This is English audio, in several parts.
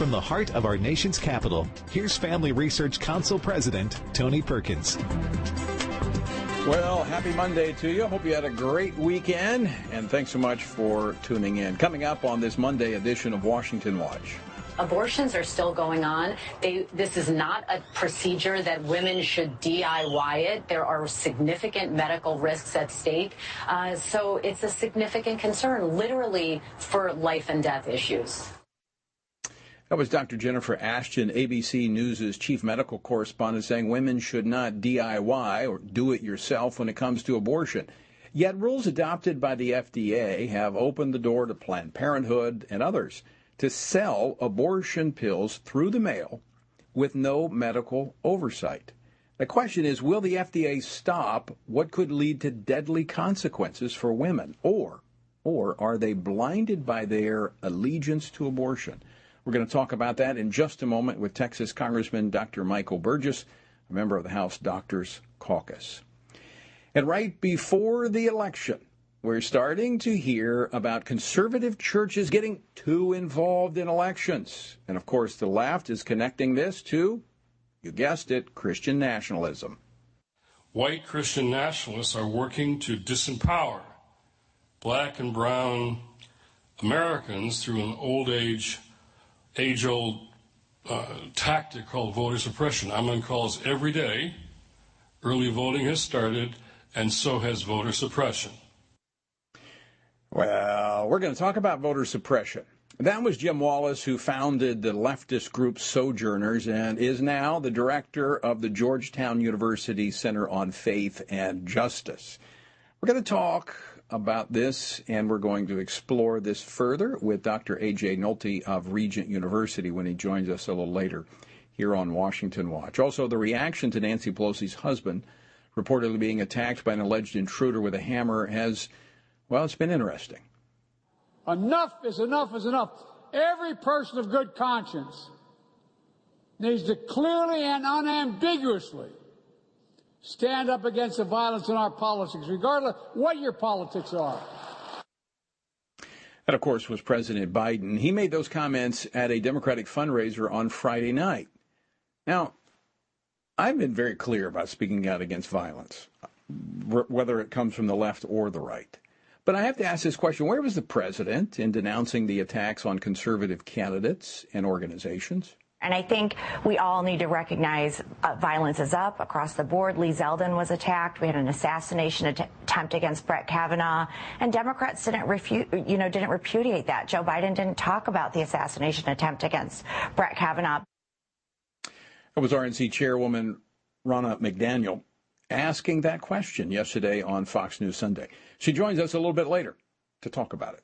From the heart of our nation's capital, here's Family Research Council President Tony Perkins. Well, happy Monday to you. Hope you had a great weekend, and thanks so much for tuning in. Coming up on this Monday edition of Washington Watch. Abortions are still going on. This is not a procedure that women should DIY it. There are significant medical risks at stake. So it's a significant concern, literally, for life and death issues. That was Dr. Jennifer Ashton, ABC News' chief medical correspondent, saying women should not DIY or do it yourself when it comes to abortion. Yet rules adopted by the FDA have opened the door to Planned Parenthood and others to sell abortion pills through the mail with no medical oversight. The question is, will the FDA stop what could lead to deadly consequences for women? Or are they blinded by their allegiance to abortion? We're going to talk about that in just a moment with Texas Congressman Dr. Michael Burgess, a member of the House Doctors Caucus. And right before the election, we're starting to hear about conservative churches getting too involved in elections. And, of course, the left is connecting this to, you guessed it, Christian nationalism. White Christian nationalists are working to disempower black and brown Americans through an age-old tactic called voter suppression. I'm on calls every day. Early voting has started, and so has voter suppression. Well, we're going to talk about voter suppression. That was Jim Wallace, who founded the leftist group Sojourners and is now the director of the Georgetown University Center on Faith and Justice. We're going to talk about this, and we're going to explore this further with Dr. A.J. Nolte of Regent University when he joins us a little later here on Washington Watch. Also, the reaction to Nancy Pelosi's husband reportedly being attacked by an alleged intruder with a hammer has, well, it's been interesting. Enough is enough is enough. Every person of good conscience needs to clearly and unambiguously stand up against the violence in our politics, regardless what your politics are. That, of course, was President Biden. He made those comments at a Democratic fundraiser on Friday night. Now, I've been very clear about speaking out against violence, whether it comes from the left or the right. But I have to ask this question: where was the president in denouncing the attacks on conservative candidates and organizations? And I think we all need to recognize violence is up across the board. Lee Zeldin was attacked. We had an assassination attempt against Brett Kavanaugh, and Democrats didn't repudiate that. Joe Biden didn't talk about the assassination attempt against Brett Kavanaugh. It was RNC Chairwoman Ronna McDaniel asking that question yesterday on Fox News Sunday. She joins us a little bit later to talk about it.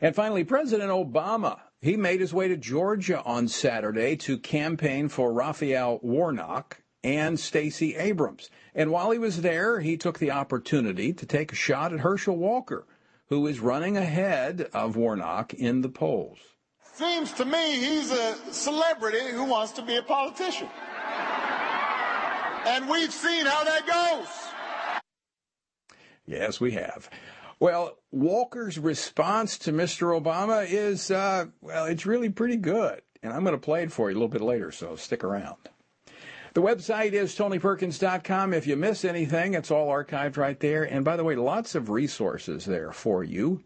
And finally, President Obama, he made his way to Georgia on Saturday to campaign for Raphael Warnock and Stacey Abrams. And while he was there, he took the opportunity to take a shot at Herschel Walker, who is running ahead of Warnock in the polls. Seems to me he's a celebrity who wants to be a politician. And we've seen how that goes. Yes, we have. Well, Walker's response to Mr. Obama is, it's really pretty good. And I'm going to play it for you a little bit later, so stick around. The website is TonyPerkins.com. If you miss anything, it's all archived right there. And by the way, lots of resources there for you.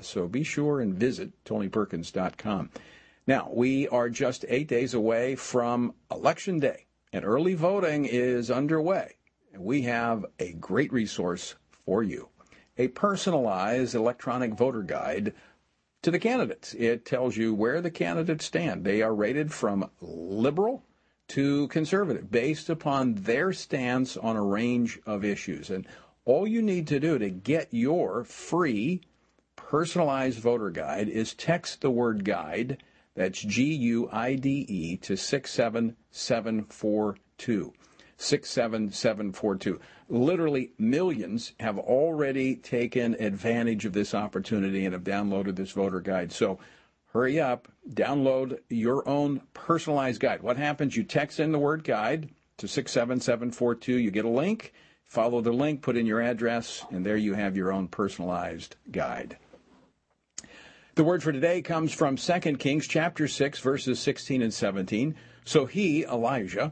So be sure and visit TonyPerkins.com. Now, we are just 8 days away from Election Day, and early voting is underway. We have a great resource for you: a personalized electronic voter guide to the candidates. It tells you where the candidates stand. They are rated from liberal to conservative based upon their stance on a range of issues. And all you need to do to get your free personalized voter guide is text the word guide, that's G-U-I-D-E, to 67742. 67742. Literally millions have already taken advantage of this opportunity and have downloaded this voter guide. So hurry up, download your own personalized guide. What happens? You text in the word guide to 67742. You get a link, follow the link, put in your address, and there you have your own personalized guide. The word for today comes from 2 Kings chapter 6, verses 16 and 17. So he, Elijah,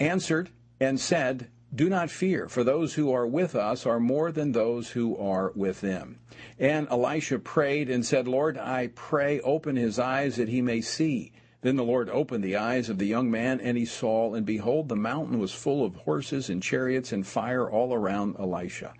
answered and said, "Do not fear, for those who are with us are more than those who are with them." And Elisha prayed and said, "Lord, I pray, open his eyes that he may see." Then the Lord opened the eyes of the young man, and he saw, and behold, the mountain was full of horses and chariots and fire all around Elisha.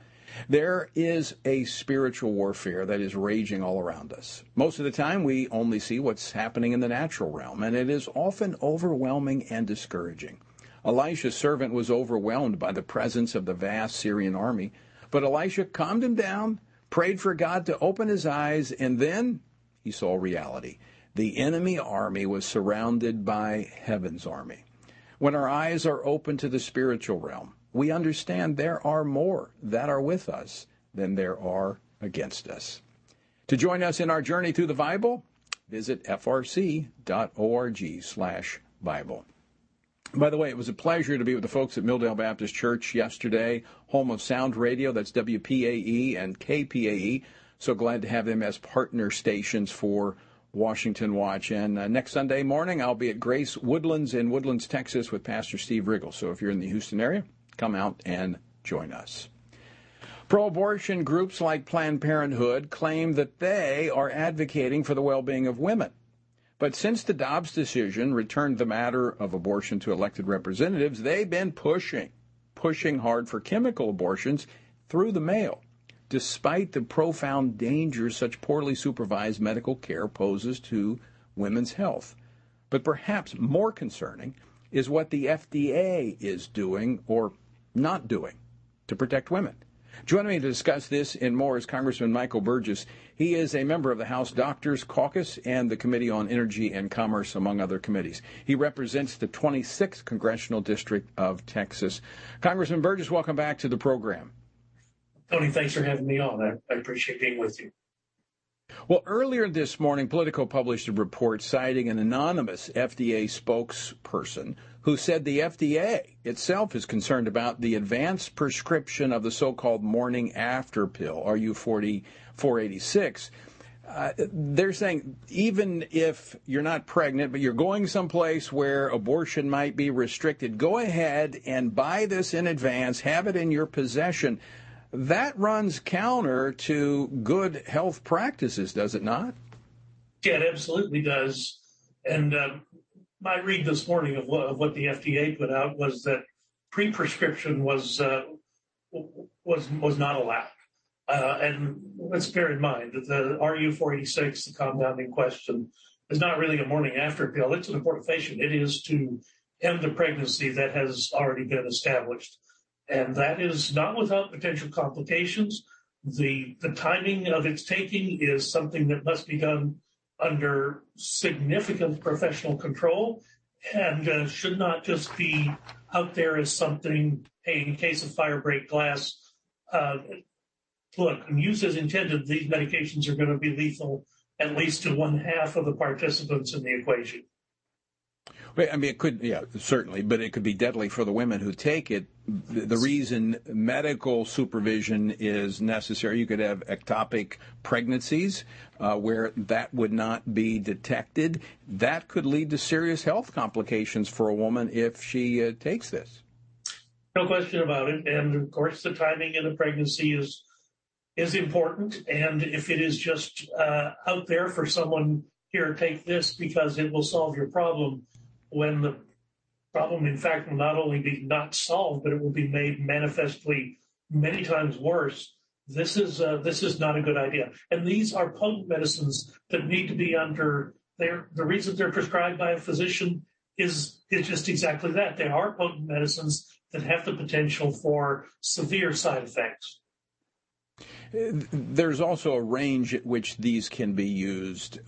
There is a spiritual warfare that is raging all around us. Most of the time, we only see what's happening in the natural realm, and it is often overwhelming and discouraging. Elisha's servant was overwhelmed by the presence of the vast Syrian army, but Elisha calmed him down, prayed for God to open his eyes, and then he saw reality. The enemy army was surrounded by heaven's army. When our eyes are open to the spiritual realm, we understand there are more that are with us than there are against us. To join us in our journey through the Bible, visit frc.org/Bible. By the way, it was a pleasure to be with the folks at Mildale Baptist Church yesterday, home of Sound Radio, that's WPAE and KPAE. So glad to have them as partner stations for Washington Watch. And next Sunday morning, I'll be at Grace Woodlands in Woodlands, Texas with Pastor Steve Riggle. So if you're in the Houston area, come out and join us. Pro-abortion groups like Planned Parenthood claim that they are advocating for the well-being of women. But since the Dobbs decision returned the matter of abortion to elected representatives, they've been pushing hard for chemical abortions through the mail, despite the profound danger such poorly supervised medical care poses to women's health. But perhaps more concerning is what the FDA is doing or not doing to protect women. Joining me to discuss this and more is Congressman Michael Burgess. He is a member of the House Doctors Caucus and the Committee on Energy and Commerce, among other committees. He represents the 26th Congressional District of Texas. Congressman Burgess, welcome back to the program. Tony, thanks for having me on. I appreciate being with you. Well, earlier this morning, Politico published a report citing an anonymous FDA spokesperson who said the FDA itself is concerned about the advanced prescription of the so-called morning-after pill, RU486. They're saying even if you're not pregnant, but you're going someplace where abortion might be restricted, go ahead and buy this in advance, have it in your possession. That runs counter to good health practices, does it not? Yeah, it absolutely does. And my read this morning of what the FDA put out was that pre-prescription was not allowed. And let's bear in mind that the RU486, the compound in question, is not really a morning-after pill. It's an abortifacient. It is to end the pregnancy that has already been established. And that is not without potential complications. The timing of its taking is something that must be done under significant professional control and should not just be out there as something, hey, in case of fire break glass, look, when used as intended, these medications are going to be lethal at least to one half of the participants in the equation. I mean, it could, yeah, certainly, but it could be deadly for the women who take it. The reason medical supervision is necessary, you could have ectopic pregnancies where that would not be detected. That could lead to serious health complications for a woman if she takes this. No question about it. And, of course, the timing of the pregnancy is important. And if it is just out there for someone, here, take this because it will solve your problem, when the problem, in fact, will not only be not solved, but it will be made manifestly many times worse. This is not a good idea. And these are potent medicines that need to be under there. The reason they're prescribed by a physician is just exactly that. They are potent medicines that have the potential for severe side effects. There's also a range at which these can be used.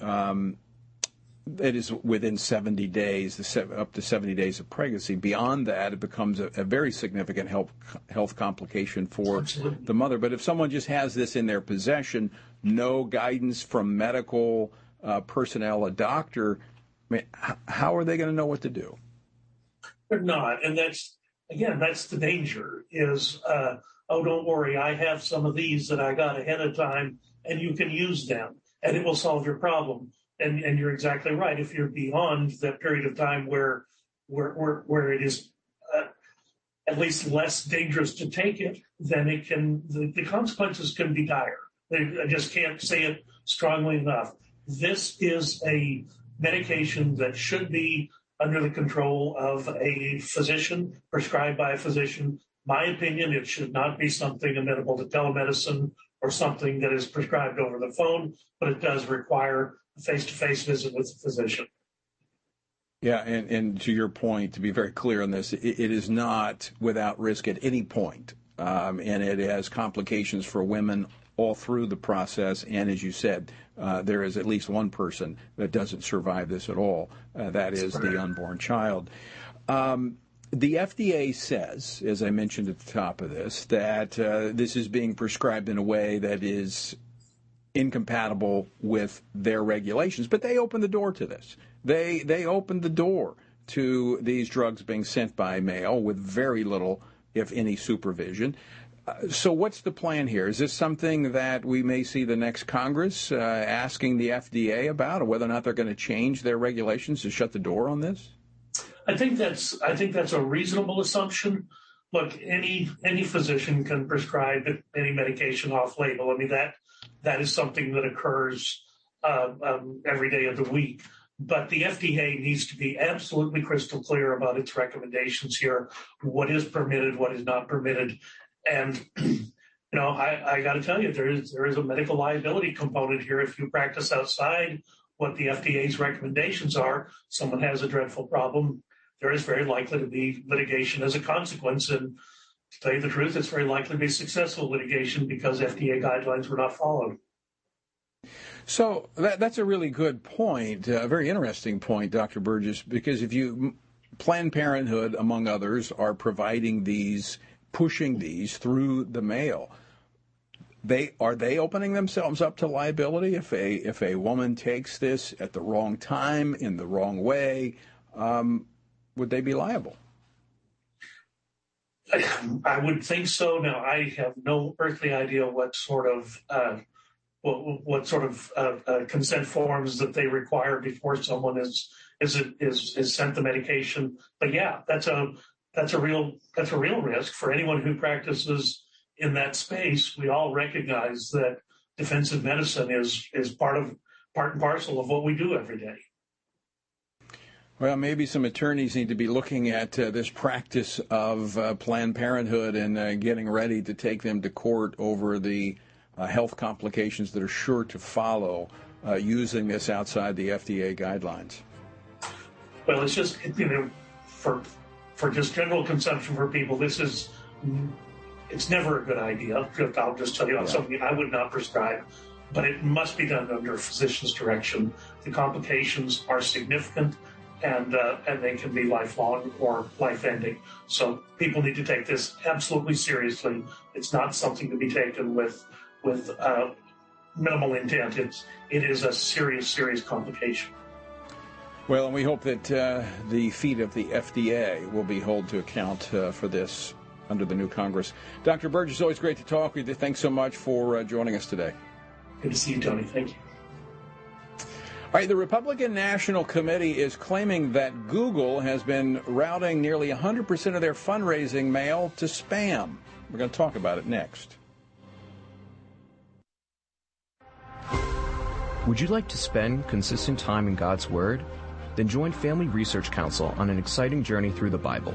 It is within 70 days, up to 70 days of pregnancy. Beyond that, it becomes a very significant health complication for the mother. But if someone just has this in their possession, no guidance from medical personnel, a doctor, I mean, how are they going to know what to do? They're not. And that's the danger is, oh, don't worry, I have some of these that I got ahead of time, and you can use them. and it will solve your problem. And you're exactly right. If you're beyond that period of time where it is at least less dangerous to take it, then it can, the consequences can be dire. I just can't say it strongly enough. This is a medication that should be under the control of a physician, prescribed by a physician. My opinion, it should not be something amenable to telemedicine or something that is prescribed over the phone, but it does require a face-to-face visit with the physician. Yeah, and to your point, to be very clear on this, it is not without risk at any point, and it has complications for women all through the process. And as you said, there is at least one person that doesn't survive this at all. That is the unborn child. The FDA says, as I mentioned at the top of this, that this is being prescribed in a way that is incompatible with their regulations. But they opened the door to this. They opened the door to these drugs being sent by mail with very little, if any, supervision. So what's the plan here? Is this something that we may see the next Congress asking the FDA about, or whether or not they're going to change their regulations to shut the door on this? I think that's a reasonable assumption. Look, any physician can prescribe any medication off-label. I mean, that is something that occurs every day of the week. But the FDA needs to be absolutely crystal clear about its recommendations here, what is permitted, what is not permitted. And, I got to tell you, there is a medical liability component here. If you practice outside what the FDA's recommendations are, someone has a dreadful problem, there is very likely to be litigation as a consequence. And to tell you the truth, it's very likely to be successful litigation because FDA guidelines were not followed. So that's a really good point, a very interesting point, Dr. Burgess, because if you, Planned Parenthood, among others, are providing these, pushing these through the mail, Are they opening themselves up to liability if a woman takes this at the wrong time in the wrong way? Would they be liable? I would think so. Now, I have no earthly idea what sort of consent forms that they require before someone is sent the medication. But yeah, that's a real risk for anyone who practices in that space. We all recognize that defensive medicine is part and parcel of what we do every day. Well, maybe some attorneys need to be looking at this practice of Planned Parenthood and getting ready to take them to court over the health complications that are sure to follow using this outside the FDA guidelines. Well, it's just, for just general consumption for people, it's never a good idea. I'll just tell you on something I would not prescribe, but it must be done under a physician's direction. The complications are significant, and they can be lifelong or life-ending. So people need to take this absolutely seriously. It's not something to be taken with minimal intent. It is a serious complication. Well, and we hope that the feet of the FDA will be held to account for this under the new Congress. Dr. Burgess, it's always great to talk with you. Thanks so much for joining us today. Good to see you, Tony. Thank you. All right, the Republican National Committee is claiming that Google has been routing nearly 100% of their fundraising mail to spam. We're going to talk about it next. Would you like to spend consistent time in God's Word? Then join Family Research Council on an exciting journey through the Bible.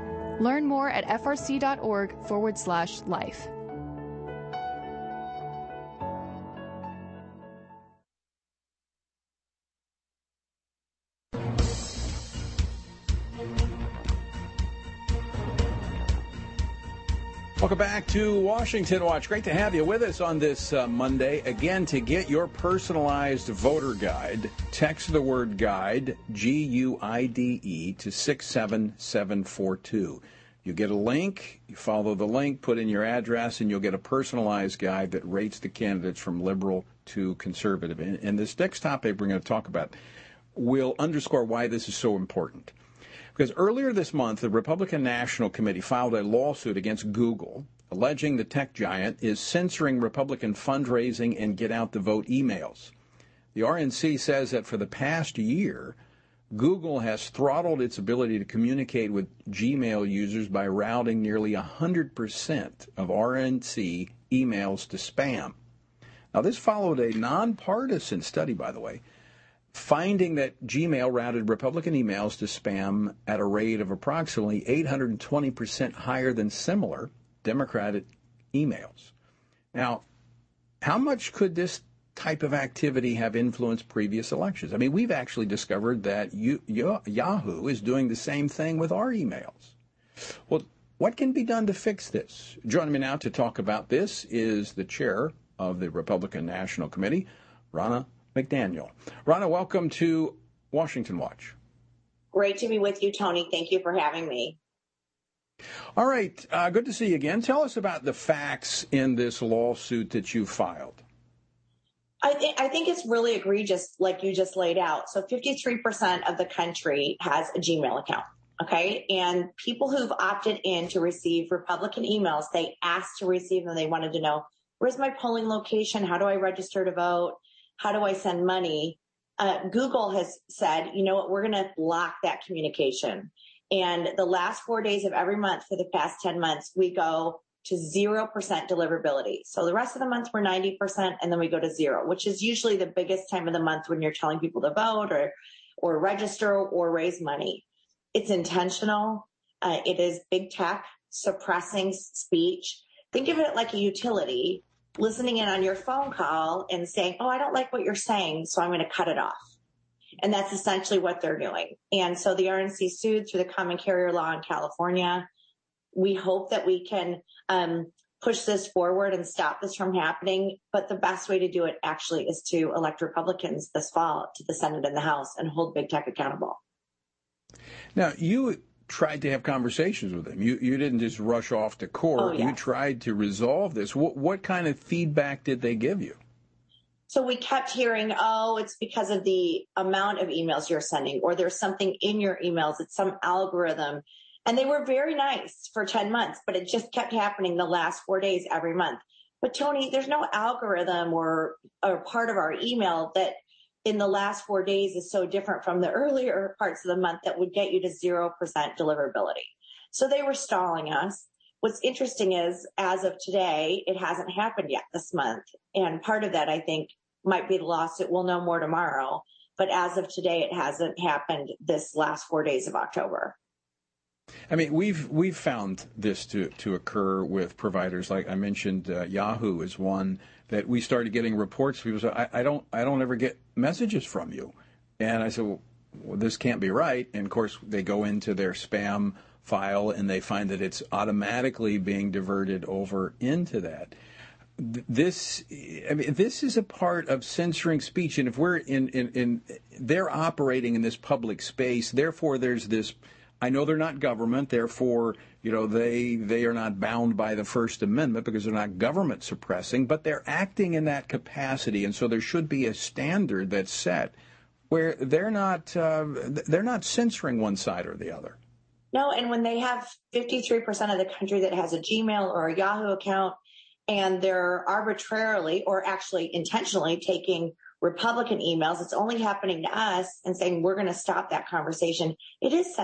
Learn more at frc.org/life. Welcome back to Washington Watch. Great to have you with us on this Monday. Again, to get your personalized voter guide, text the word guide, G-U-I-D-E, to 67742. You get a link, you follow the link, put in your address, and you'll get a personalized guide that rates the candidates from liberal to conservative. And this next topic we're going to talk about will underscore why this is so important. Because earlier this month, the Republican National Committee filed a lawsuit against Google, alleging the tech giant is censoring Republican fundraising and get-out-the-vote emails. The RNC says that for the past year, Google has throttled its ability to communicate with Gmail users by routing nearly 100% of RNC emails to spam. Now, this followed a nonpartisan study, by the way, finding that Gmail routed Republican emails to spam at a rate of approximately 820% higher than similar Democratic emails. Now, how much could this type of activity have influenced previous elections? I mean, we've actually discovered that Yahoo is doing the same thing with our emails. Well, what can be done to fix this? Joining me now to talk about this is the chair of the Republican National Committee, Ronna McDaniel. Ronna, welcome to Washington Watch. Great to be with you, Tony. Thank you for having me. All right. Good to see you again. Tell us about the facts in this lawsuit that you filed. I think it's really egregious, like you just laid out. So 53% of the country has a Gmail account. Okay. And people who've opted in to receive Republican emails, they asked to receive them. They wanted to know, where's my polling location? How do I register to vote? How do I send money? Google has said, you know what, we're going to block that communication. And the last 4 days of every month for the past 10 months, we go to 0% deliverability. So the rest of the month, we're 90%, and then we go to zero, which is usually the biggest time of the month when you're telling people to vote or register or raise money. It's intentional. It is big tech suppressing speech. Think of it like a utility listening in on your phone call and saying, oh, I don't like what you're saying, so I'm going to cut it off. And that's essentially what they're doing. And so the RNC sued through the common carrier law in California. We hope that we can push this forward and stop this from happening. But the best way to do it actually is to elect Republicans this fall to the Senate and the House and hold big tech accountable. Now, you tried to have conversations with them. You didn't just rush off to court. Oh, yeah. You tried to resolve this. What kind of feedback did they give you? So we kept hearing, oh, it's because of the amount of emails you're sending, or there's something in your emails. It's some algorithm. And they were very nice for 10 months, but it just kept happening the last 4 days every month. But Tony, there's no algorithm or part of our email that in the last 4 days is so different from the earlier parts of the month that would get you to 0% deliverability. So they were stalling us. What's interesting is, as of today, it hasn't happened yet this month. And part of that, I think, might be the lawsuit. We'll know more tomorrow. But as of today, it hasn't happened this last 4 days of October. I mean, we've found this to occur with providers. Like I mentioned, Yahoo is one that we started getting reports. People said, I don't ever get messages from you. And I said, well, this can't be right. And, of course, they go into their spam file and they find that it's automatically being diverted over into that. This is a part of censoring speech. And if we're in they're operating in this public space, therefore there's this, I know they're not government, therefore, you know, they are not bound by the First Amendment because they're not government suppressing, but they're acting in that capacity. And so there should be a standard that's set where they're not censoring one side or the other. No, and when they have 53% of the country that has a Gmail or a Yahoo account, and they're arbitrarily or actually intentionally taking Republican emails, it's only happening to us, and saying we're going to stop that conversation. It is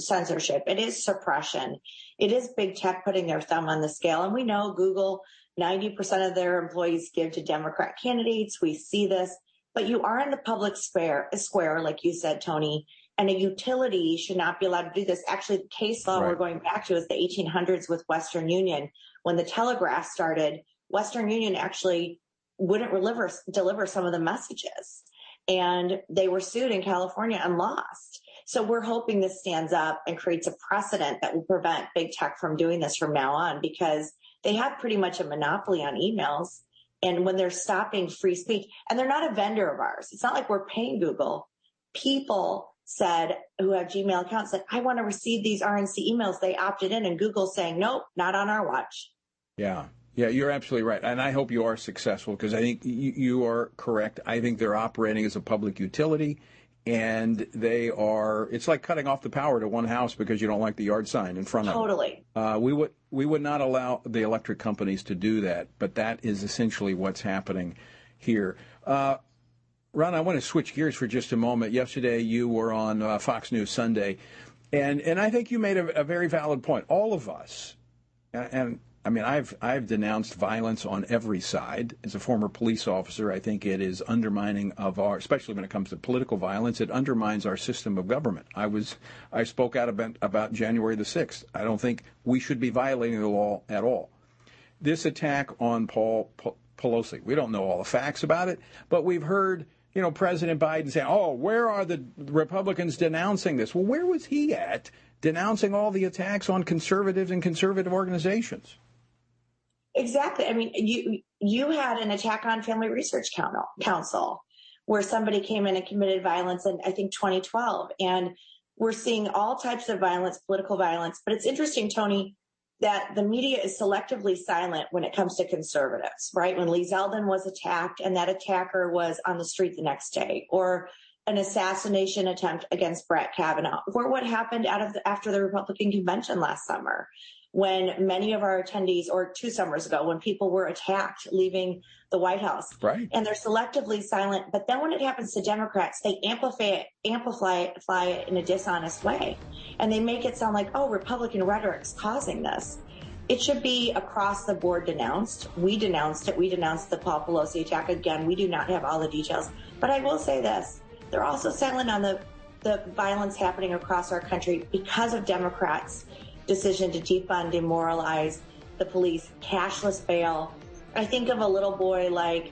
censorship. It is suppression. It is big tech putting their thumb on the scale. And we know Google, 90% of their employees give to Democrat candidates. We see this. But you are in the public square, like you said, Tony, and a utility should not be allowed to do this. Actually, the case law We're going back to is the 1800s with Western Union. When the telegraph started, Western Union actually wouldn't deliver some of the messages. And they were sued in California and lost. So we're hoping this stands up and creates a precedent that will prevent big tech from doing this from now on, because they have pretty much a monopoly on emails. And when they're stopping free speech, and they're not a vendor of ours, it's not like we're paying Google. People said, who have Gmail accounts, said, I want to receive these RNC emails. They opted in, and Google's saying, nope, not on our watch. Yeah, you're absolutely right. And I hope you are successful, because I think you are correct. I think they're operating as a public utility, and it's like cutting off the power to one house because you don't like the yard sign in front of it. Totally. We would not allow the electric companies to do that, but that is essentially what's happening here. Ron, I want to switch gears for just a moment. Yesterday, you were on Fox News Sunday, and I think you made a very valid point. All of us, and I mean, I've denounced violence on every side. As a former police officer, I think it is undermining of our, especially when it comes to political violence, it undermines our system of government. I spoke out about January the 6th. I don't think we should be violating the law at all. This attack on Paul Pelosi, we don't know all the facts about it, but we've heard, you know, President Biden saying, oh, where are the Republicans denouncing this? Well, where was he at denouncing all the attacks on conservatives and conservative organizations? Exactly. I mean, you had an attack on Family Research Council where somebody came in and committed violence in, I think, 2012. And we're seeing all types of violence, political violence. But it's interesting, Tony, that the media is selectively silent when it comes to conservatives, right? When Lee Zeldin was attacked and that attacker was on the street the next day, or an assassination attempt against Brett Kavanaugh, or what happened after the Republican convention last summer, when many of our attendees, or two summers ago, when people were attacked leaving the White House. Right. And they're selectively silent. But then when it happens to Democrats, they amplify it in a dishonest way. And they make it sound like, oh, Republican rhetoric's causing this. It should be across the board denounced. We denounced it. We denounced the Paul Pelosi attack. Again, we do not have all the details. But I will say this. They're also silent on the violence happening across our country because of Democrats' decision to defund, demoralize the police, cashless bail. I think of a little boy like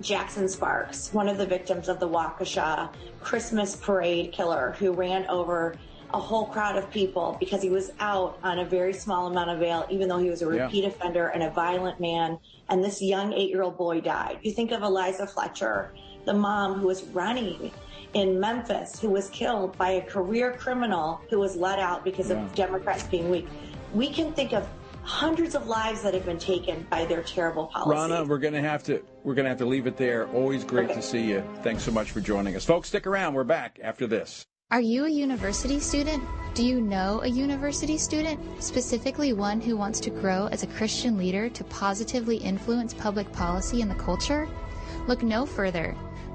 Jackson Sparks, one of the victims of the Waukesha Christmas parade killer, who ran over a whole crowd of people because he was out on a very small amount of bail, even though he was a repeat offender and a violent man. And this young 8-year-old boy died. You think of Eliza Fletcher, the mom who was running in Memphis, who was killed by a career criminal who was let out because of Democrats being weak. We can think of hundreds of lives that have been taken by their terrible policies. Ronna, we're gonna have to leave it there. Always great to see you. Thanks so much for joining us. Folks, stick around. We're back after this. Are you a university student? Do you know a university student, specifically one who wants to grow as a Christian leader to positively influence public policy and the culture? Look no further.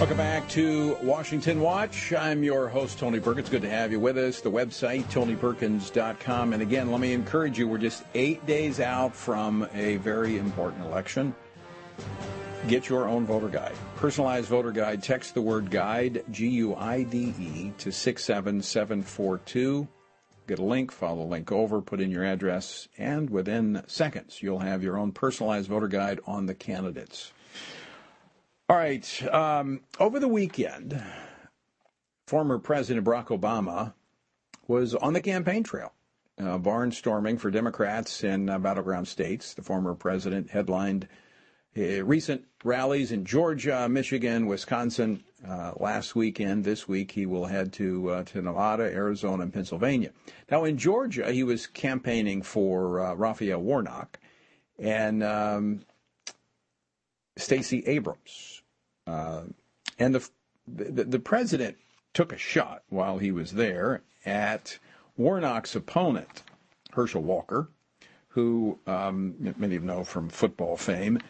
Welcome back to Washington Watch. I'm your host, Tony Perkins. Good to have you with us. The website, TonyPerkins.com. And again, let me encourage you, we're just 8 days out from a very important election. Get your own voter guide. Personalized voter guide. Text the word guide, G-U-I-D-E, to 67742. Get a link, follow the link over, put in your address, and within seconds, you'll have your own personalized voter guide on the candidates. All right. Over the weekend, former President Barack Obama was on the campaign trail, barnstorming for Democrats in battleground states. The former president headlined recent rallies in Georgia, Michigan, Wisconsin last weekend. This week, he will head to Nevada, Arizona, and Pennsylvania. Now, in Georgia, he was campaigning for Raphael Warnock and Stacey Abrams. And the president took a shot while he was there at Warnock's opponent, Herschel Walker, who many of you know from football fame.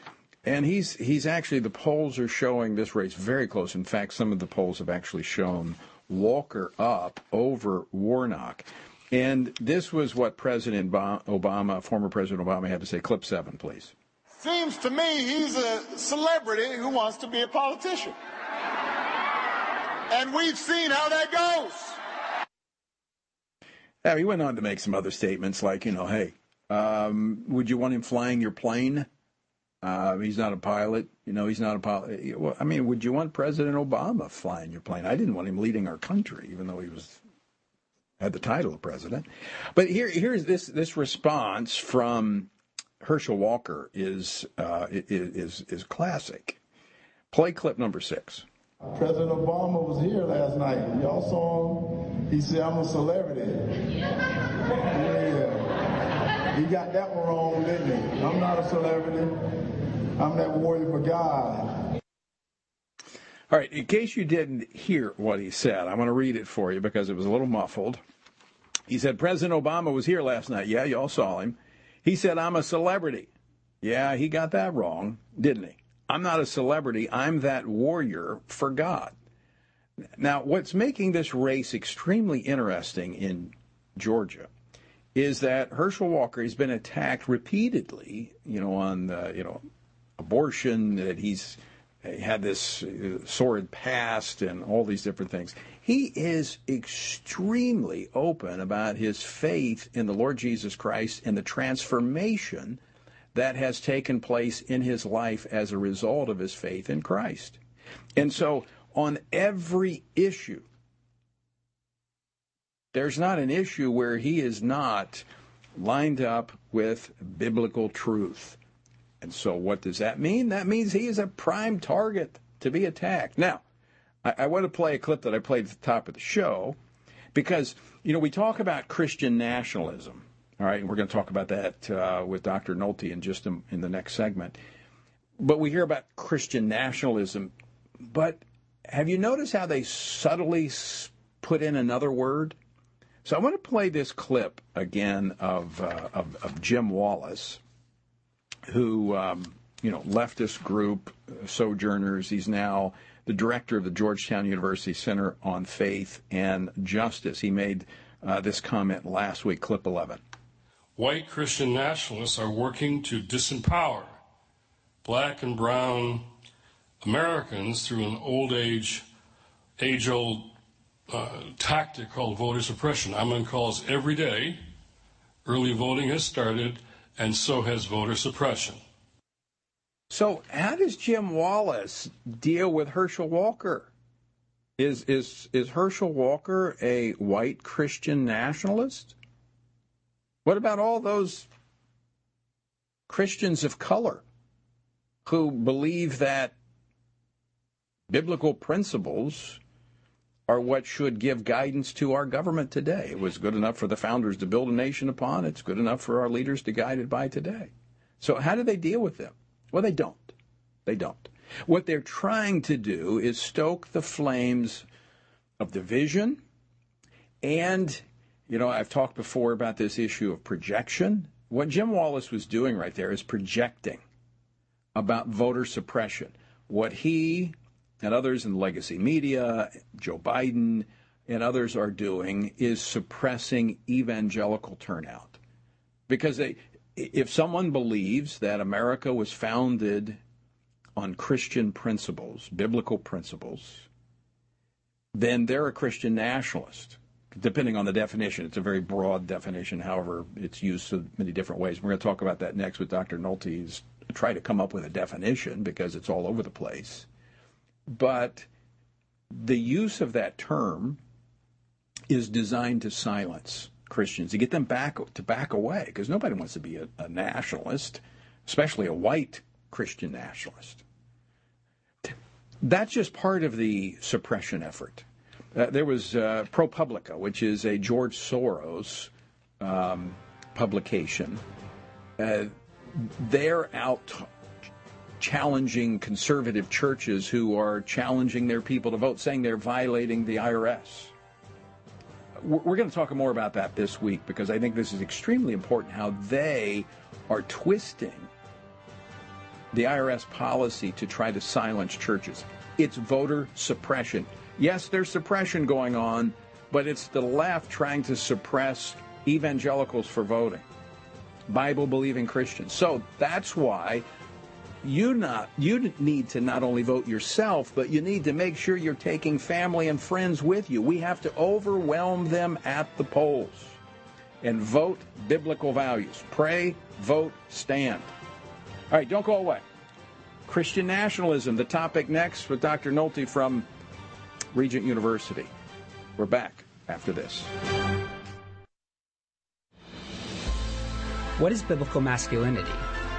And he's actually, the polls are showing this race very close. In fact, some of the polls have actually shown Walker up over Warnock. And this was what President Obama, former President Obama, had to say. Clip 7, please. Seems to me he's a celebrity who wants to be a politician. And we've seen how that goes. Now, he went on to make some other statements like, you know, hey, would you want him flying your plane? He's not a pilot. You know, he's not a pilot. Well, I mean, would you want President Obama flying your plane? I didn't want him leading our country, even though he had the title of president. But here's this response from Herschel Walker is classic. Play clip number 6. President Obama was here last night. Y'all saw him. He said, "I'm a celebrity." Yeah. He got that one wrong, didn't he? I'm not a celebrity. I'm that warrior for God. All right. In case you didn't hear what he said, I'm going to read it for you because it was a little muffled. He said, "President Obama was here last night. Yeah, y'all saw him. He said, I'm a celebrity." Yeah, he got that wrong, didn't he? I'm not a celebrity. I'm that warrior for God. Now, what's making this race extremely interesting in Georgia is that Herschel Walker has been attacked repeatedly, on abortion, that he's had this sordid past and all these different things. He is extremely open about his faith in the Lord Jesus Christ and the transformation that has taken place in his life as a result of his faith in Christ. And so on every issue, there's not an issue where he is not lined up with biblical truth. And so what does that mean? That means he is a prime target to be attacked. Now, I want to play a clip that I played at the top of the show because, you know, we talk about Christian nationalism. All right, and we're going to talk about that with Dr. Nolte in just in the next segment. But we hear about Christian nationalism. But have you noticed how they subtly put in another word? So I want to play this clip again of Jim Wallace, who left this group, Sojourners. He's now the director of the Georgetown University Center on Faith and Justice. He made this comment last week, clip 11. White Christian nationalists are working to disempower black and brown Americans through an age-old tactic called voter suppression. I'm on calls every day. Early voting has started, and so has voter suppression. So how does Jim Wallace deal with Herschel Walker? Is Herschel Walker a white Christian nationalist? What about all those Christians of color who believe that biblical principles are what should give guidance to our government today? It was good enough for the founders to build a nation upon. It's good enough for our leaders to guide it by today. So how do they deal with them? Well, they don't. They don't. What they're trying to do is stoke the flames of division and, you know, I've talked before about this issue of projection. What Jim Wallace was doing right there is projecting about voter suppression. What he and others in legacy media, Joe Biden and others are doing is suppressing evangelical turnout. Because if someone believes that America was founded on Christian principles, biblical principles, then they're a Christian nationalist. Depending on the definition. It's a very broad definition. However, it's used in many different ways. We're going to talk about that next with Dr. Nolte. Try to come up with a definition because it's all over the place. But the use of that term is designed to silence Christians, to get them back away, because nobody wants to be a nationalist, especially a white Christian nationalist. That's just part of the suppression effort. There was ProPublica, which is a George Soros publication. They're out challenging conservative churches who are challenging their people to vote, saying they're violating the IRS. We're going to talk more about that this week because I think this is extremely important, how they are twisting the IRS policy to try to silence churches. It's voter suppression. Yes, there's suppression going on, but it's the left trying to suppress evangelicals for voting, Bible-believing Christians. So that's why you need to not only vote yourself, but you need to make sure you're taking family and friends with you. We have to overwhelm them at the polls and vote biblical values. Pray, vote, stand. All right, don't go away. Christian nationalism, the topic next with Dr. Nolte from Regent University. We're back after this. What is biblical masculinity?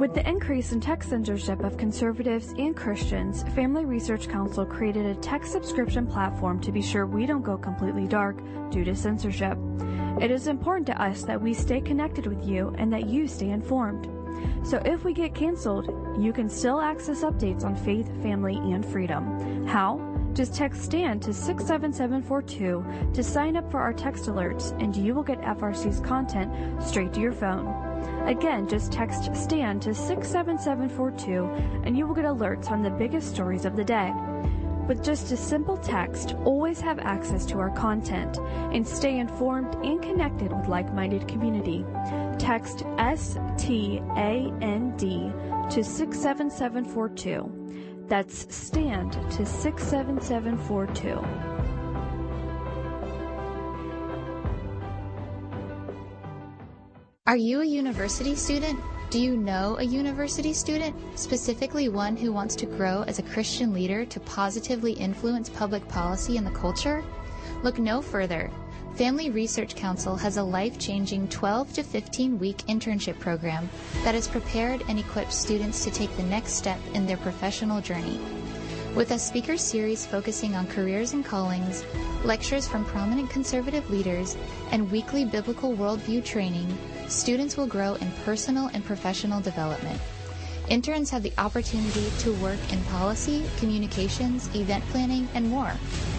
With the increase in tech censorship of conservatives and Christians, Family Research Council created a tech subscription platform to be sure we don't go completely dark due to censorship. It is important to us that we stay connected with you and that you stay informed. So if we get canceled, you can still access updates on faith, family, and freedom. How? Just text STAND to 67742 to sign up for our text alerts, and you will get FRC's content straight to your phone. Again, just text STAND to 67742 and you will get alerts on the biggest stories of the day. With just a simple text, always have access to our content and stay informed and connected with like-minded community. Text STAND to 67742. That's STAND to 67742. Are you a university student? Do you know a university student? Specifically one who wants to grow as a Christian leader to positively influence public policy and the culture? Look no further. Family Research Council has a life-changing 12 to 15-week internship program that has prepared and equipped students to take the next step in their professional journey. With a speaker series focusing on careers and callings, lectures from prominent conservative leaders, and weekly biblical worldview training, students will grow in personal and professional development. Interns have the opportunity to work in policy, communications, event planning, and more.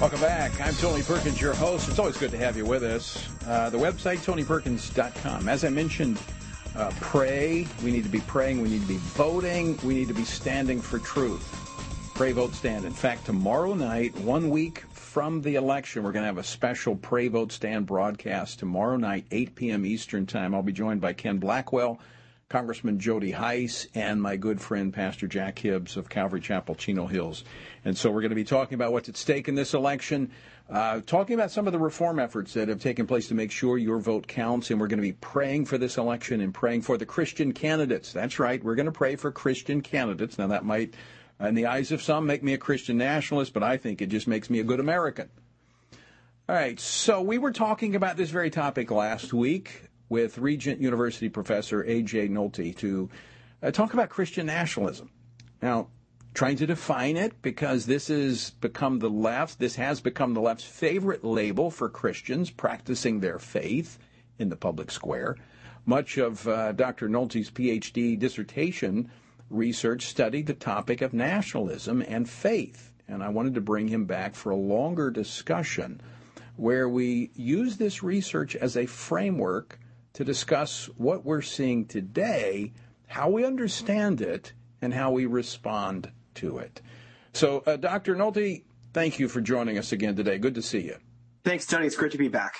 Welcome back. I'm Tony Perkins, your host. It's always good to have you with us. The website, TonyPerkins.com. As I mentioned, pray. We need to be praying. We need to be voting. We need to be standing for truth. Pray, vote, stand. In fact, tomorrow night, 1 week from the election, we're going to have a special Pray, Vote, Stand broadcast tomorrow night, 8 p.m. Eastern Time. I'll be joined by Ken Blackwell, Congressman Jody Heiss, and my good friend, Pastor Jack Hibbs of Calvary Chapel, Chino Hills. And so we're going to be talking about what's at stake in this election, talking about some of the reform efforts that have taken place to make sure your vote counts. And we're going to be praying for this election and praying for the Christian candidates. That's right. We're going to pray for Christian candidates. Now, that might, in the eyes of some, make me a Christian nationalist, but I think it just makes me a good American. All right, so we were talking about this very topic last week with Regent University professor A.J. Nolte to talk about Christian nationalism. Now, trying to define it, because this has become the left's favorite label for Christians practicing their faith in the public square. Much of Dr. Nolte's Ph.D. dissertation research studied the topic of nationalism and faith, and I wanted to bring him back for a longer discussion where we use this research as a framework to discuss what we're seeing today, how we understand it, and how we respond to it. So, Dr. Nolte, thank you for joining us again today. Good to see you. Thanks, Tony. It's great to be back.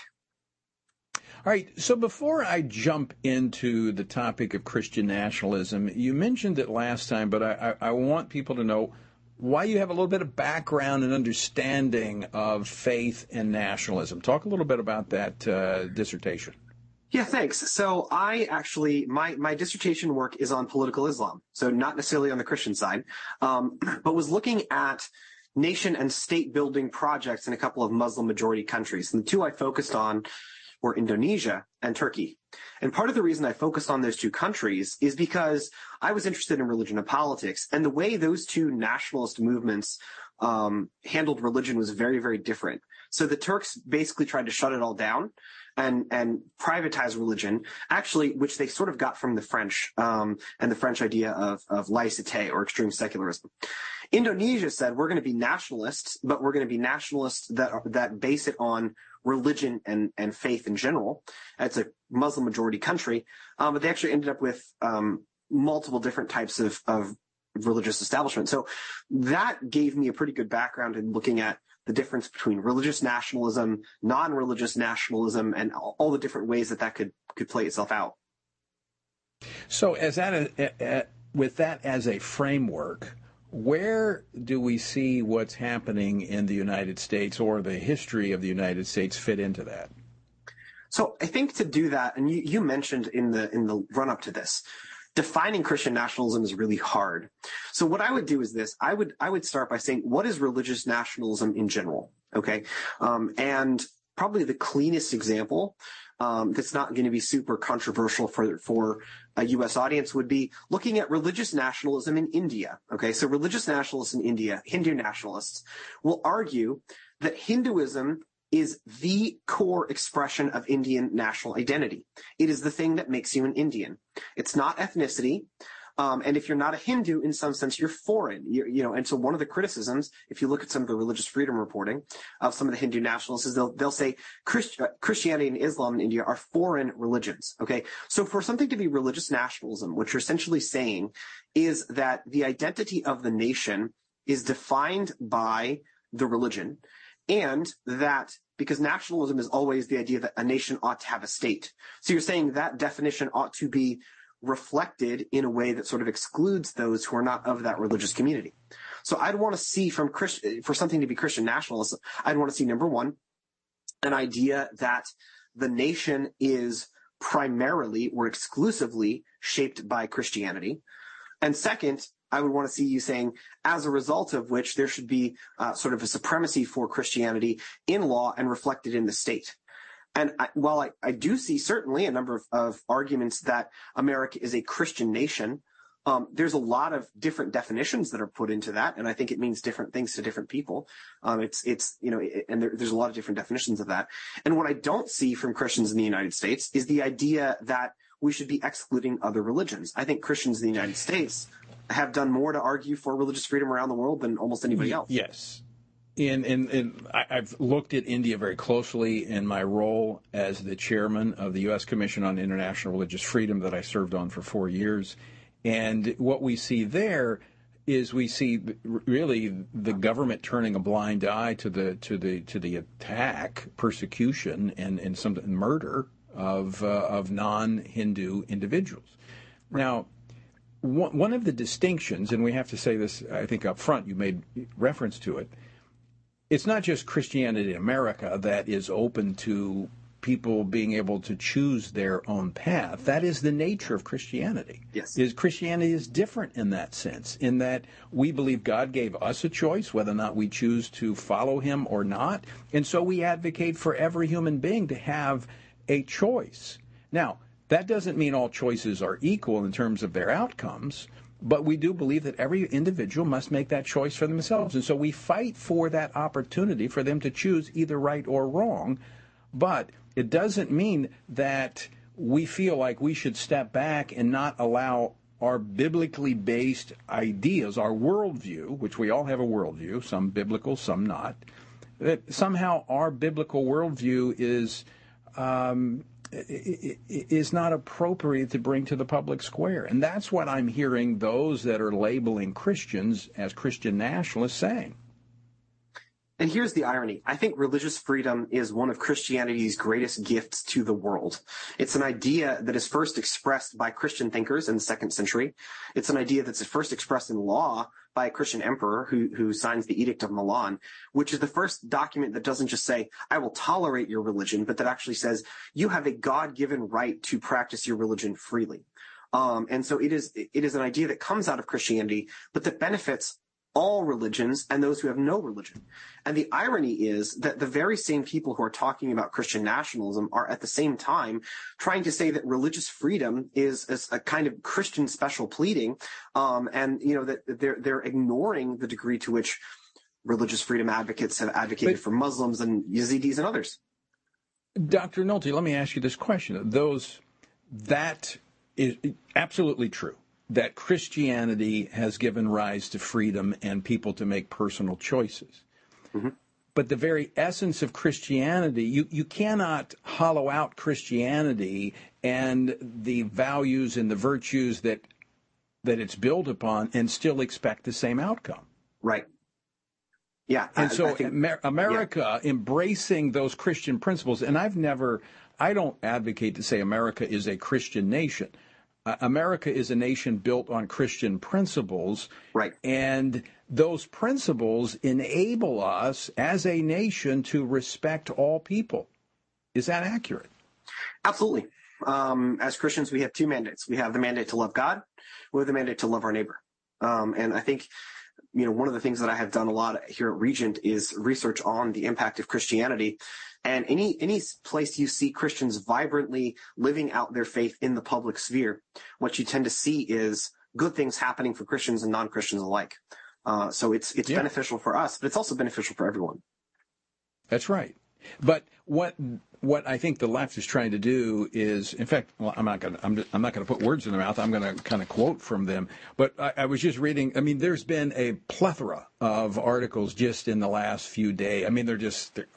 All right, so before I jump into the topic of Christian nationalism, you mentioned it last time, but I want people to know why you have a little bit of background and understanding of faith and nationalism. Talk a little bit about that dissertation. Yeah, thanks. So I actually, my dissertation work is on political Islam, so not necessarily on the Christian side, but was looking at nation and state building projects in a couple of Muslim majority countries. And the two I focused on were Indonesia and Turkey. And part of the reason I focused on those two countries is because I was interested in religion and politics, and the way those two nationalist movements handled religion was very, very different. So the Turks basically tried to shut it all down and privatize religion, actually, which they sort of got from the French and the French idea of laïcité, or extreme secularism. Indonesia said, we're going to be nationalists, but we're going to be nationalists that base it on religion and faith in general. It's a Muslim majority country, but they actually ended up with multiple different types of religious establishment. So that gave me a pretty good background in looking at the difference between religious nationalism, non-religious nationalism, and all the different ways that that could play itself out. So as with that as a framework, where do we see what's happening in the United States or the history of the United States fit into that? So I think to do that, and you mentioned in the run-up to this, defining Christian nationalism is really hard. So what I would do is this. I would start by saying, what is religious nationalism in general? Okay. And probably the cleanest example that's not going to be super controversial for a U.S. audience would be looking at religious nationalism in India. Okay. So religious nationalists in India, Hindu nationalists, will argue that Hinduism is the core expression of Indian national identity. It is the thing that makes you an Indian. It's not ethnicity. And if you're not a Hindu, in some sense, you're foreign. And so one of the criticisms, if you look at some of the religious freedom reporting of some of the Hindu nationalists, is they'll say Christianity and Islam in India are foreign religions. Okay. So for something to be religious nationalism, what you're essentially saying is that the identity of the nation is defined by the religion. And that because nationalism is always the idea that a nation ought to have a state. So you're saying that definition ought to be reflected in a way that sort of excludes those who are not of that religious community. So I'd want to see for something to be Christian nationalism, I'd want to see, number one, an idea that the nation is primarily or exclusively shaped by Christianity. And second, I would want to see you saying, as a result of which there should be sort of a supremacy for Christianity in law and reflected in the state. And I do see certainly a number of arguments that America is a Christian nation, there's a lot of different definitions that are put into that, and I think it means different things to different people. There's a lot of different definitions of that. And what I don't see from Christians in the United States is the idea that we should be excluding other religions. I think Christians in the United States have done more to argue for religious freedom around the world than almost anybody else. Yes. And I've looked at India very closely in my role as the chairman of the U.S. Commission on International Religious Freedom that I served on for 4 years. And what we see there is we see really the government turning a blind eye to the attack, persecution, and some murder of non-Hindu individuals. Now, one of the distinctions, and we have to say this, I think, up front, you made reference to it, it's not just Christianity in America that is open to people being able to choose their own path. That is the nature of Christianity. Yes. Christianity is different in that sense, in that we believe God gave us a choice whether or not we choose to follow him or not. And so we advocate for every human being to have a choice. Now, that doesn't mean all choices are equal in terms of their outcomes, but we do believe that every individual must make that choice for themselves. And so we fight for that opportunity for them to choose either right or wrong. But it doesn't mean that we feel like we should step back and not allow our biblically based ideas, our worldview, which we all have a worldview, some biblical, some not, that somehow our biblical worldview is not appropriate to bring to the public square. And that's what I'm hearing those that are labeling Christians as Christian nationalists saying. And here's the irony. I think religious freedom is one of Christianity's greatest gifts to the world. It's an idea that is first expressed by Christian thinkers in the second century. It's an idea that's first expressed in law by a Christian emperor who signs the Edict of Milan, which is the first document that doesn't just say, I will tolerate your religion, but that actually says you have a God-given right to practice your religion freely. And so it is an idea that comes out of Christianity, but that benefits all religions and those who have no religion. And the irony is that the very same people who are talking about Christian nationalism are at the same time trying to say that religious freedom is a kind of Christian special pleading, and that they're ignoring the degree to which religious freedom advocates have advocated for Muslims and Yazidis and others. Dr. Nolte, let me ask you this question. That is absolutely true, that Christianity has given rise to freedom and people to make personal choices. Mm-hmm. But the very essence of Christianity, you cannot hollow out Christianity and the values and the virtues that that it's built upon and still expect the same outcome. Right. Yeah. And America embracing those Christian principles, and I don't advocate to say America is a Christian nation. America is a nation built on Christian principles. Right. And those principles enable us as a nation to respect all people. Is that accurate? Absolutely. As Christians, we have two mandates. We have the mandate to love God. We have the mandate to love our neighbor. And I think, you know, one of the things that I have done a lot here at Regent is research on the impact of Christianity. And any place you see Christians vibrantly living out their faith in the public sphere, what you tend to see is good things happening for Christians and non-Christians alike. So it's beneficial for us, but it's also beneficial for everyone. That's right. But what I think the left is trying to do is, in fact, well, I'm not going to put words in their mouth. I'm going to kind of quote from them. But I was just reading. I mean, there's been a plethora of articles just in the last few days. I mean, they're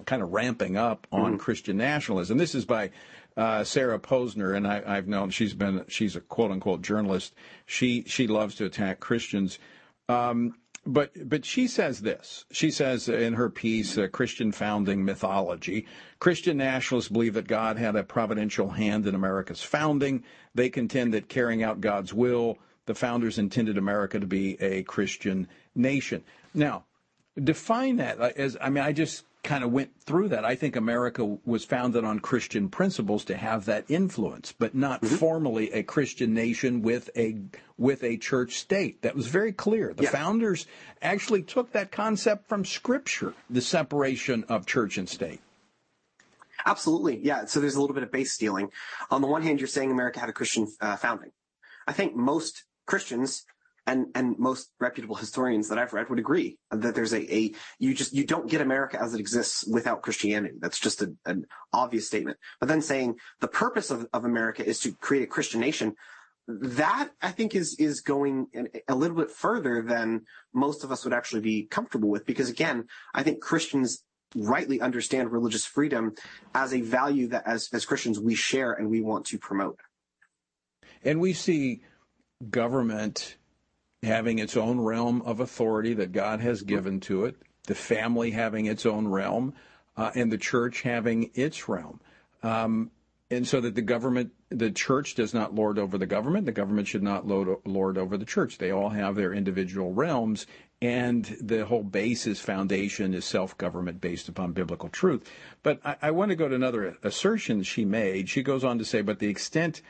kind of ramping up on Christian nationalism. This is by Sarah Posner, and I've known she's a quote unquote journalist. She loves to attack Christians. But she says this. She says in her piece, Christian Founding Mythology, Christian nationalists believe that God had a providential hand in America's founding. They contend that carrying out God's will, the founders intended America to be a Christian nation. Now, define that as, I mean, I just kind of went through that. I think America was founded on Christian principles to have that influence, but not formally a Christian nation with a church state. That was very clear. The founders actually took that concept from Scripture, the separation of church and state. Absolutely. Yeah. So there's a little bit of base stealing. On the one hand, you're saying America had a Christian founding. I think most Christians and most reputable historians that I've read would agree that there's you don't get America as it exists without Christianity. That's just an obvious statement. But then saying the purpose of America is to create a Christian nation, that I think is going a little bit further than most of us would actually be comfortable with. Because again, I think Christians rightly understand religious freedom as a value that as Christians we share and we want to promote. And we see government having its own realm of authority that God has given to it, the family having its own realm, and the church having its realm. And so that the church does not lord over the government should not lord over the church. They all have their individual realms, and the whole basis, foundation is self-government based upon biblical truth. But I want to go to another assertion she made. She goes on to say, but the extent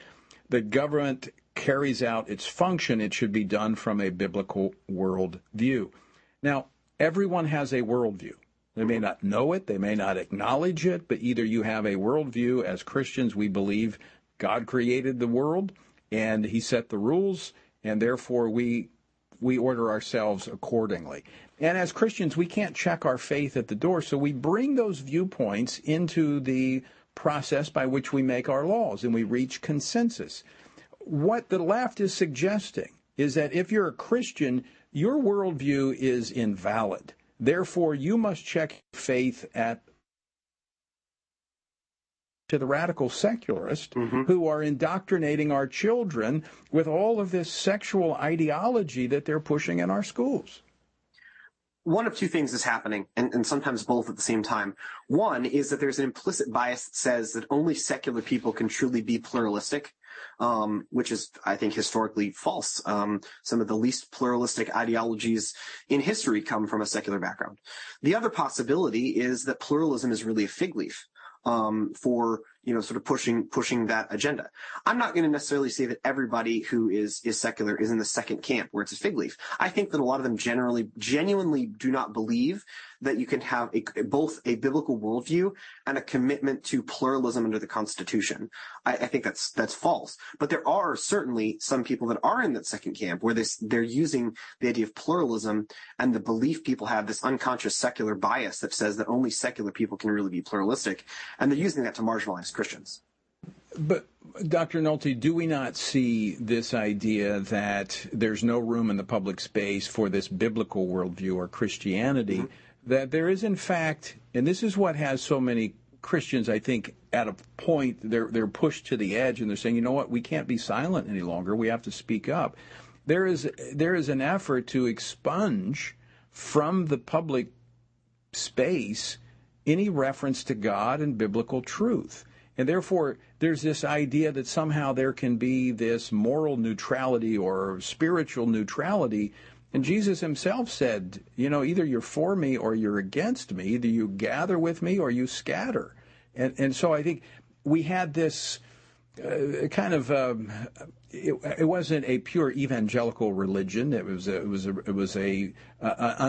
the government carries out its function, it should be done from a biblical worldview. Now, everyone has a worldview. They may not know it, they may not acknowledge it, but either you have a worldview. As Christians, we believe God created the world and he set the rules, and therefore we order ourselves accordingly. And as Christians, we can't check our faith at the door, so we bring those viewpoints into the process by which we make our laws and we reach consensus. What the left is suggesting is that if you're a Christian, your worldview is invalid. Therefore, you must check faith to the radical secularists who are indoctrinating our children with all of this sexual ideology that they're pushing in our schools. One of two things is happening, and sometimes both at the same time. One is that there's an implicit bias that says that only secular people can truly be pluralistic, which is, I think, historically false. Some of the least pluralistic ideologies in history come from a secular background. The other possibility is that pluralism is really a fig leaf for, you know, sort of pushing that agenda. I'm not going to necessarily say that everybody who is secular is in the second camp where it's a fig leaf. I think that a lot of them genuinely do not believe that you can have both a biblical worldview and a commitment to pluralism under the Constitution. I think that's false. But there are certainly some people that are in that second camp where they're using the idea of pluralism and the belief people have, this unconscious secular bias that says that only secular people can really be pluralistic, and they're using that to marginalize Christians. But, Dr. Nolte, do we not see this idea that there's no room in the public space for this biblical worldview or Christianity, that there is, in fact, and this is what has so many Christians, I think, at a point, they're pushed to the edge and they're saying, you know what, we can't be silent any longer. We have to speak up. There is an effort to expunge from the public space any reference to God and biblical truth. And therefore, there's this idea that somehow there can be this moral neutrality or spiritual neutrality. And Jesus himself said, you know, either you're for me or you're against me. Either you gather with me or you scatter. And so I think we had this it wasn't a pure evangelical religion. It was an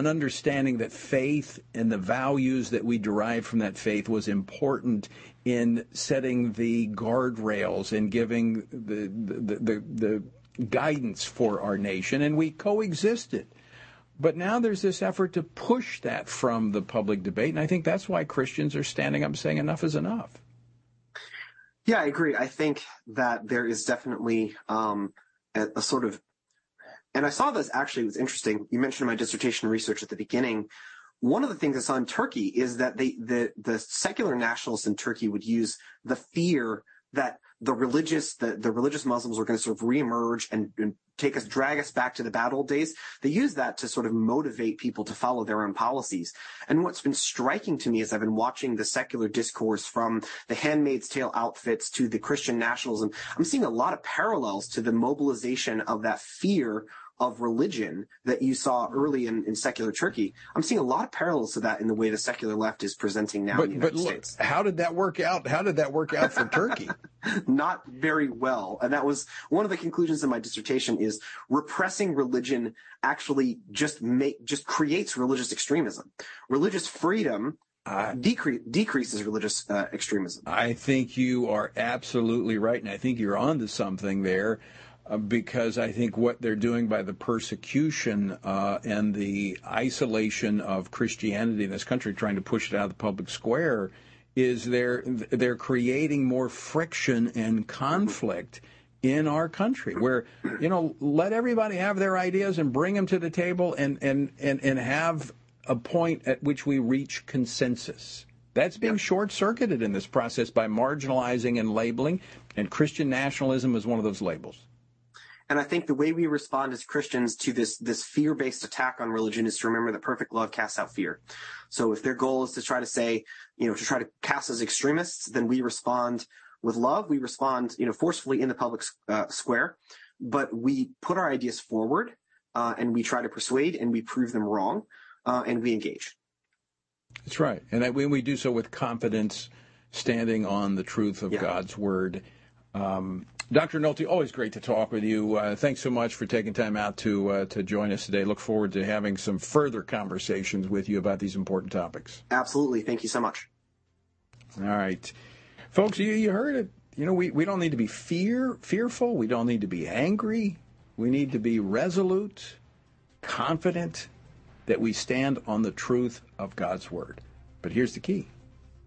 understanding that faith and the values that we derived from that faith was important in setting the guardrails and giving the guidance for our nation, and we coexisted. But now there's this effort to push that from the public debate, and I think that's why Christians are standing up saying enough is enough. Yeah, I agree. I think that there is definitely a sort of, and I saw this actually, it was interesting. You mentioned my dissertation research at the beginning. One of the things I saw in Turkey is that the secular nationalists in Turkey would use the fear that the religious Muslims were going to sort of reemerge and drag us back to the bad old days. They use that to sort of motivate people to follow their own policies. And what's been striking to me is I've been watching the secular discourse from the Handmaid's Tale outfits to the Christian nationalism. I'm seeing a lot of parallels to the mobilization of that fear of religion that you saw early in secular Turkey. I'm seeing a lot of parallels to that in the way the secular left is presenting now in the United States. How did that work out? How did that work out for Turkey? Not very well. And that was one of the conclusions in my dissertation is repressing religion actually just creates religious extremism. Religious freedom decreases religious extremism. I think you are absolutely right, and I think you're onto something there. Because I think what they're doing by the persecution and the isolation of Christianity in this country, trying to push it out of the public square, is they're creating more friction and conflict in our country where, you know, let everybody have their ideas and bring them to the table and have a point at which we reach consensus. That's being short-circuited in this process by marginalizing and labeling, and Christian nationalism is one of those labels. And I think the way we respond as Christians to this fear-based attack on religion is to remember that perfect love casts out fear. So if their goal is to try to say, you know, to try to cast as extremists, then we respond with love. We respond, you know, forcefully in the public square, but we put our ideas forward and we try to persuade and we prove them wrong and we engage. That's right. And when we do so with confidence, standing on the truth of God's word. Dr. Nolte, always great to talk with you. Thanks so much for taking time out to join us today. Look forward to having some further conversations with you about these important topics. Absolutely. Thank you so much. All right. Folks, you heard it. You know, we don't need to be fearful. We don't need to be angry. We need to be resolute, confident that we stand on the truth of God's word. But here's the key.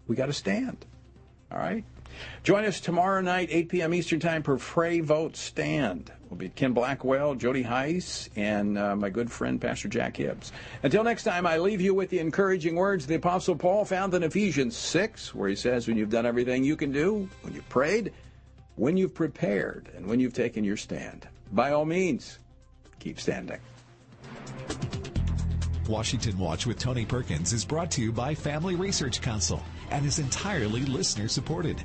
We got to stand. All right? Join us tomorrow night, 8 p.m. Eastern Time, for Pray, Vote, Stand. We'll be Ken Blackwell, Jody Heiss, and my good friend, Pastor Jack Hibbs. Until next time, I leave you with the encouraging words the Apostle Paul found in Ephesians 6, where he says, when you've done everything you can do, when you've prayed, when you've prepared, and when you've taken your stand, by all means, keep standing. Washington Watch with Tony Perkins is brought to you by Family Research Council and is entirely listener-supported.